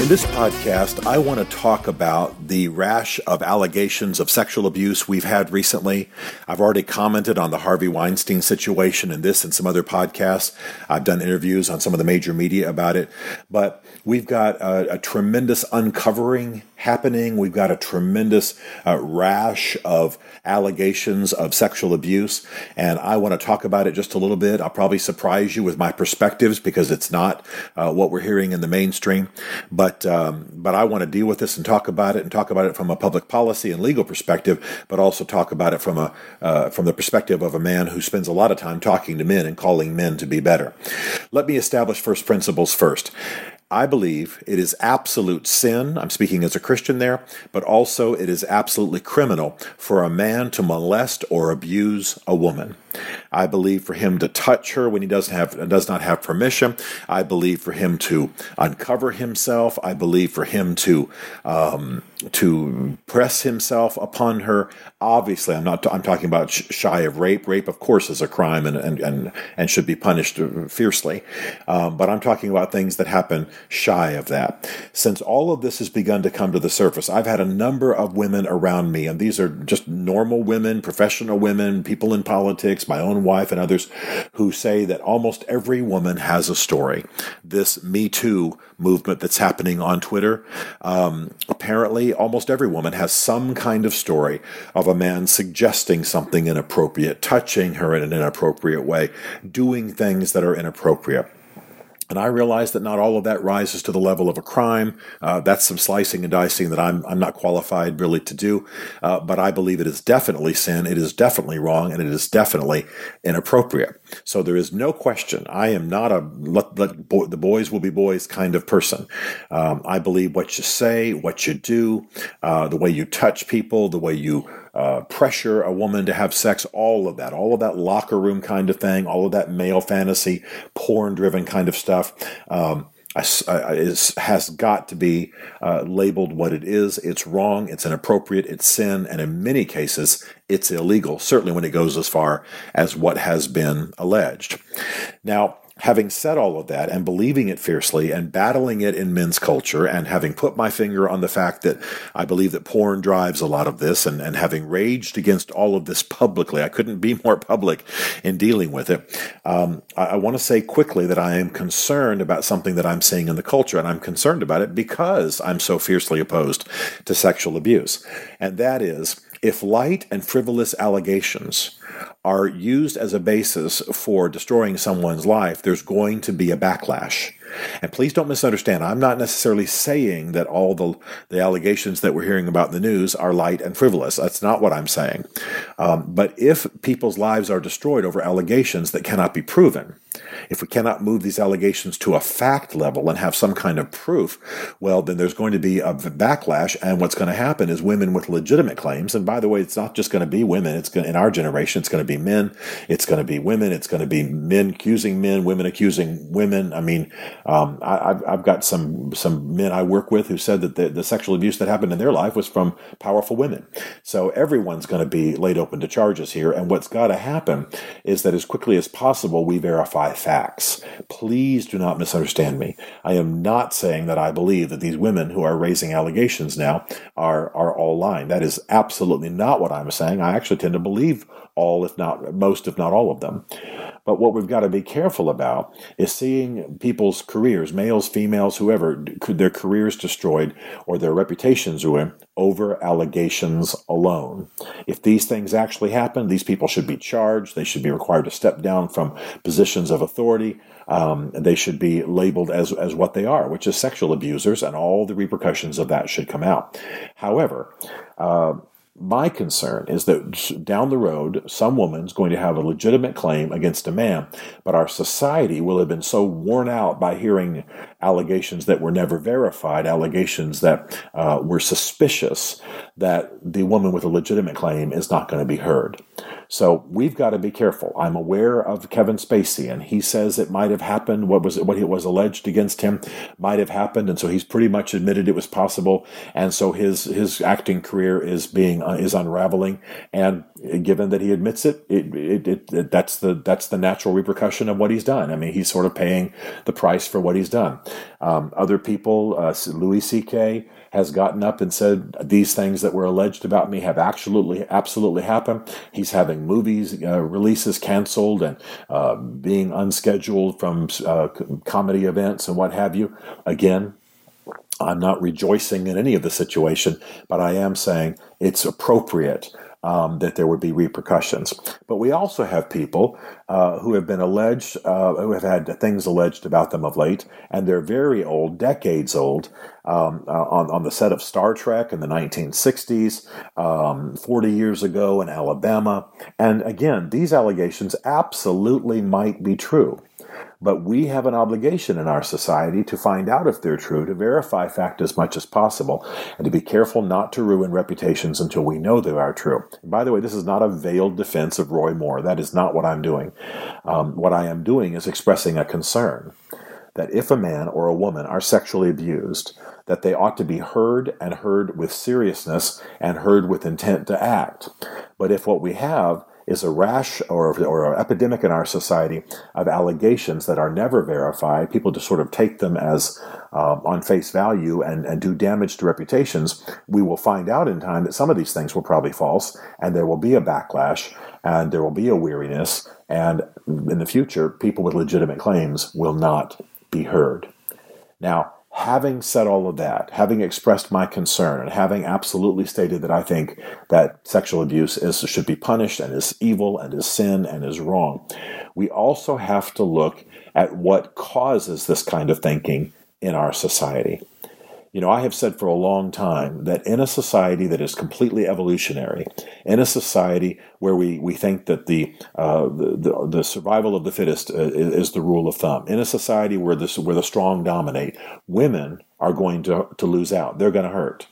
In this podcast, I want to talk about the rash of allegations of sexual abuse we've had recently. I've already commented on the Harvey Weinstein situation in this and some other podcasts. I've done interviews on some of the major media about it. But we've got a tremendous uncovering happening. We've got a tremendous rash of allegations of sexual abuse, and I want to talk about it just a little bit. I'll probably surprise you with my perspectives because it's not what we're hearing in the mainstream, but I want to deal with this and talk about it, and talk about it from a public policy and legal perspective, but also talk about it from the perspective of a man who spends a lot of time talking to men and calling men to be better. Let me establish first principles first. I believe it is absolute sin, I'm speaking as a Christian there, but also it is absolutely criminal for a man to molest or abuse a woman. I believe for him to touch her when he does not have permission. I believe for him to uncover himself. I believe for him to press himself upon her. Obviously, I'm talking about shy of rape. Rape, of course, is a crime and should be punished fiercely. But I'm talking about things that happen shy of that. Since all of this has begun to come to the surface, I've had a number of women around me, and these are just normal women, professional women, people in politics, my own wife and others, who say that almost every woman has a story. This Me Too movement that's happening on Twitter, apparently, almost every woman has some kind of story of a man suggesting something inappropriate, touching her in an inappropriate way, doing things that are inappropriate. And I realize that not all of that rises to the level of a crime. That's some slicing and dicing that I'm not qualified really to do. But I believe it is definitely sin. It is definitely wrong, and it is definitely inappropriate. So there is no question. I am not a the boys will be boys kind of person. I believe what you say, what you do, the way you touch people, the way you pressure a woman to have sex, all of that locker room kind of thing, all of that male fantasy, porn-driven kind of stuff, has got to be labeled what it is. It's wrong, it's inappropriate, it's sin, and in many cases, it's illegal, certainly when it goes as far as what has been alleged. Now, having said all of that and believing it fiercely and battling it in men's culture and having put my finger on the fact that I believe that porn drives a lot of this and having raged against all of this publicly, I couldn't be more public in dealing with it. I want to say quickly that I am concerned about something that I'm seeing in the culture, and I'm concerned about it because I'm so fiercely opposed to sexual abuse. And that is, if light and frivolous allegations are used as a basis for destroying someone's life, there's going to be a backlash. And please don't misunderstand. I'm not necessarily saying that all the allegations that we're hearing about in the news are light and frivolous. That's not what I'm saying. But if people's lives are destroyed over allegations that cannot be proven, if we cannot move these allegations to a fact level and have some kind of proof, well, then there's going to be a backlash. And what's going to happen is women with legitimate claims. And by the way, it's not just going to be women. It's going to, in our generation, it's going to be men. It's going to be women. It's going to be men accusing men, women accusing women. I mean, I've got some men I work with who said that the sexual abuse that happened in their life was from powerful women. So everyone's going to be laid open to charges here. And what's got to happen is that as quickly as possible, we verify facts. Please do not misunderstand me. I am not saying that I believe that these women who are raising allegations now are all lying. That is absolutely not what I'm saying. I actually tend to believe all, if not most, if not all of them. But what we've got to be careful about is seeing people's careers, males, females, whoever, their careers destroyed or their reputations ruined over allegations alone. If these things actually happen, these people should be charged. They should be required to step down from positions of authority. They should be labeled as what they are, which is sexual abusers, and all the repercussions of that should come out. However, my concern is that down the road, some woman's going to have a legitimate claim against a man, but our society will have been so worn out by hearing allegations that were never verified, allegations that were suspicious, that the woman with a legitimate claim is not going to be heard. So we've got to be careful. I'm aware of Kevin Spacey, and he says it might have happened. What it was alleged against him might have happened, and so he's pretty much admitted it was possible. And so his acting career is unraveling. And given that he admits it, that's the natural repercussion of what he's done. I mean, he's sort of paying the price for what he's done. Other people, Louis C.K. has gotten up and said, these things that were alleged about me have absolutely happened. He's having movies, releases canceled and being unscheduled from comedy events and what have you. Again, I'm not rejoicing in any of the situation, but I am saying it's appropriate that there would be repercussions. But we also have people who have been alleged, who have had things alleged about them of late, and they're very old, decades old, on the set of Star Trek in the 1960s, 40 years ago in Alabama. And again, these allegations absolutely might be true. But we have an obligation in our society to find out if they're true, to verify fact as much as possible, and to be careful not to ruin reputations until we know they are true. And by the way, this is not a veiled defense of Roy Moore. That is not what I'm doing. What I am doing is expressing a concern that if a man or a woman are sexually abused, that they ought to be heard, and heard with seriousness, and heard with intent to act. But if what we have is a rash or an epidemic in our society of allegations that are never verified, people just sort of take them as on face value and do damage to reputations, we will find out in time that some of these things were probably false, and there will be a backlash, and there will be a weariness, and in the future, people with legitimate claims will not be heard. Now, having said all of that, having expressed my concern, and having absolutely stated that I think that sexual abuse should be punished and is evil and is sin and is wrong, we also have to look at what causes this kind of thinking in our society. You know, I have said for a long time that in a society that is completely evolutionary, in a society where we think that the survival of the fittest is the rule of thumb, in a society where the strong dominate, women are going to lose out. They're going to hurt.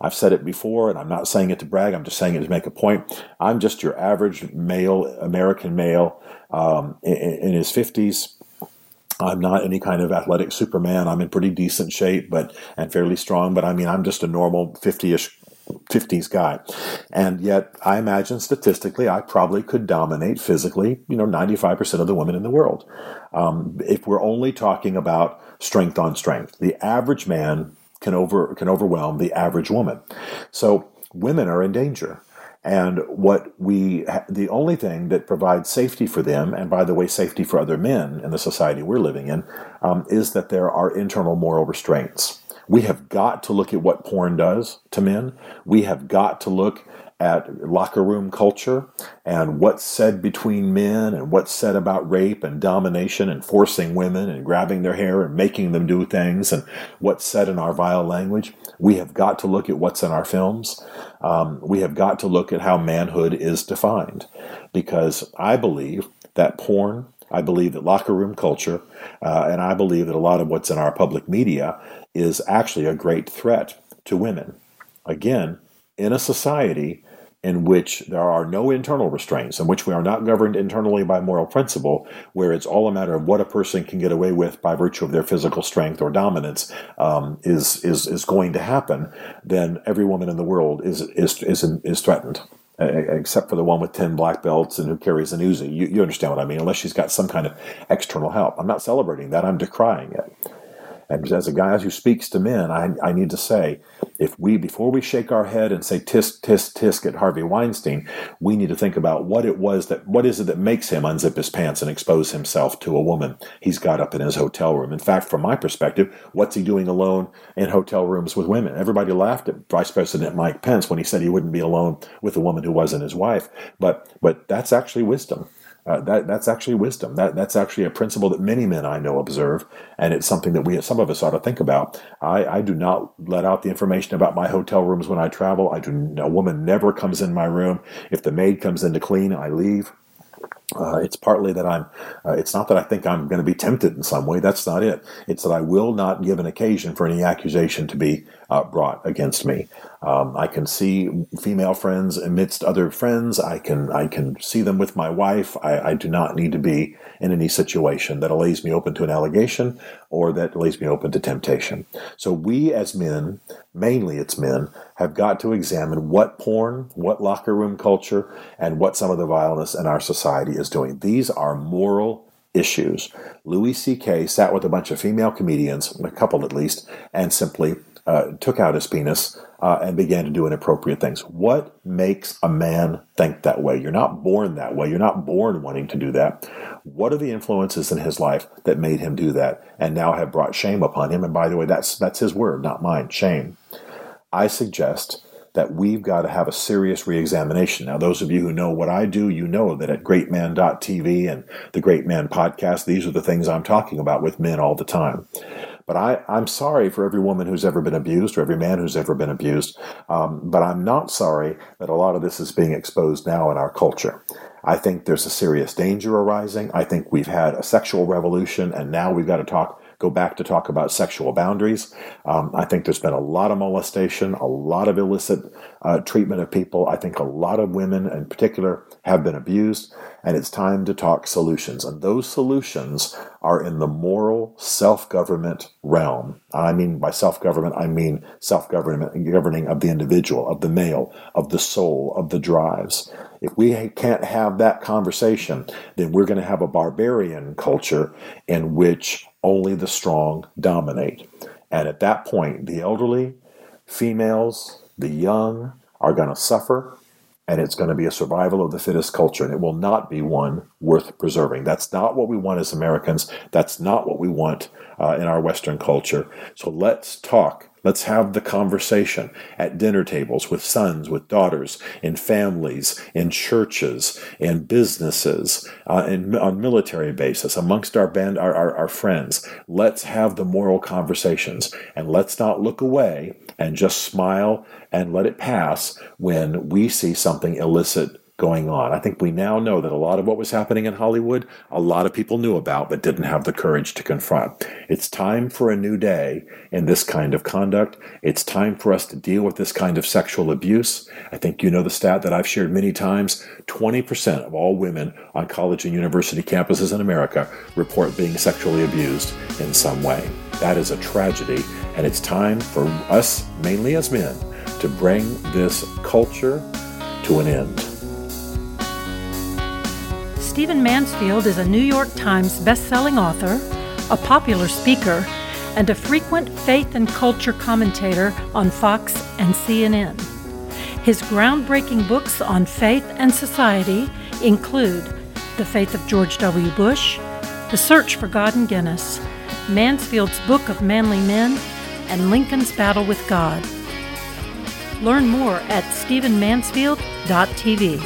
I've said it before, and I'm not saying it to brag. I'm just saying it to make a point. I'm just your average male, American male, in his 50s. I'm not any kind of athletic superman. I'm in pretty decent shape and fairly strong, but I mean, I'm just a normal 50s guy. And yet, I imagine statistically, I probably could dominate physically, 95% of the women in the world. If we're only talking about strength on strength, the average man can overwhelm the average woman. So women are in danger. And the only thing that provides safety for them, and by the way, safety for other men in the society we're living in, is that there are internal moral restraints. We have got to look at what porn does to men. We have got to look at locker room culture and what's said between men and what's said about rape and domination and forcing women and grabbing their hair and making them do things and what's said in our vile language. We have got to look at what's in our films. We have got to look at how manhood is defined, because I believe that porn, I believe that locker room culture, and I believe that a lot of what's in our public media is actually a great threat to women. Again, in a society in which there are no internal restraints, in which we are not governed internally by moral principle, where it's all a matter of what a person can get away with by virtue of their physical strength or dominance, is going to happen, then every woman in the world is threatened, except for the one with 10 black belts and who carries an Uzi. You understand what I mean, unless she's got some kind of external help. I'm not celebrating that. I'm decrying it. And as a guy who speaks to men, I need to say, before we shake our head and say tisk, tisk, tisk at Harvey Weinstein, we need to think about what is it that makes him unzip his pants and expose himself to a woman he's got up in his hotel room. In fact, from my perspective, what's he doing alone in hotel rooms with women? Everybody laughed at Vice President Mike Pence when he said he wouldn't be alone with a woman who wasn't his wife. But that's actually wisdom. That's actually wisdom. That's actually a principle that many men I know observe, and it's something that some of us ought to think about. I do not let out the information about my hotel rooms when I travel. A woman never comes in my room. If the maid comes in to clean, I leave. It's partly that it's not that I think I'm going to be tempted in some way. That's not it. It's that I will not give an occasion for any accusation to be brought against me. I can see female friends amidst other friends. I can see them with my wife. I do not need to be in any situation that lays me open to an allegation or that lays me open to temptation. So we as men, mainly it's men, have got to examine what porn, what locker room culture, and what some of the violence in our society is doing. These are moral issues. Louis C.K. sat with a bunch of female comedians, a couple at least, and simply took out his penis and began to do inappropriate things. What makes a man think that way? You're not born that way. You're not born wanting to do that. What are the influences in his life that made him do that and now have brought shame upon him? And by the way, that's his word, not mine, shame. I suggest that we've got to have a serious reexamination. Now, those of you who know what I do, you know that at greatman.tv and the Great Man Podcast, these are the things I'm talking about with men all the time. But I'm sorry for every woman who's ever been abused or every man who's ever been abused. But I'm not sorry that a lot of this is being exposed now in our culture. I think there's a serious danger arising. I think we've had a sexual revolution, and now we've got to go back to talk about sexual boundaries. I think there's been a lot of molestation, a lot of illicit treatment of people. I think a lot of women in particular have been abused, and it's time to talk solutions. And those solutions are in the moral self-government realm. I mean by self-government, I mean governing of the individual, of the male, of the soul, of the drives. If we can't have that conversation, then we're going to have a barbarian culture in which only the strong dominate. And at that point, the elderly, females, the young are going to suffer, and it's going to be a survival of the fittest culture, and it will not be one worth preserving. That's not what we want as Americans. That's not what we want in our Western culture. So let's talk. Let's have the conversation at dinner tables with sons, with daughters, in families, in churches, in businesses, on military basis, amongst our band, our friends. Let's have the moral conversations, and let's not look away and just smile and let it pass when we see something illicit going on. I think we now know that a lot of what was happening in Hollywood, a lot of people knew about but didn't have the courage to confront. It's time for a new day in this kind of conduct. It's time for us to deal with this kind of sexual abuse. I think you know the stat that I've shared many times. 20% of all women on college and university campuses in America report being sexually abused in some way. That is a tragedy, and it's time for us, mainly as men, to bring this culture to an end. Stephen Mansfield is a New York Times best-selling author, a popular speaker, and a frequent faith and culture commentator on Fox and CNN. His groundbreaking books on faith and society include The Faith of George W. Bush, The Search for God in Guinness, Mansfield's Book of Manly Men, and Lincoln's Battle with God. Learn more at stephenmansfield.tv.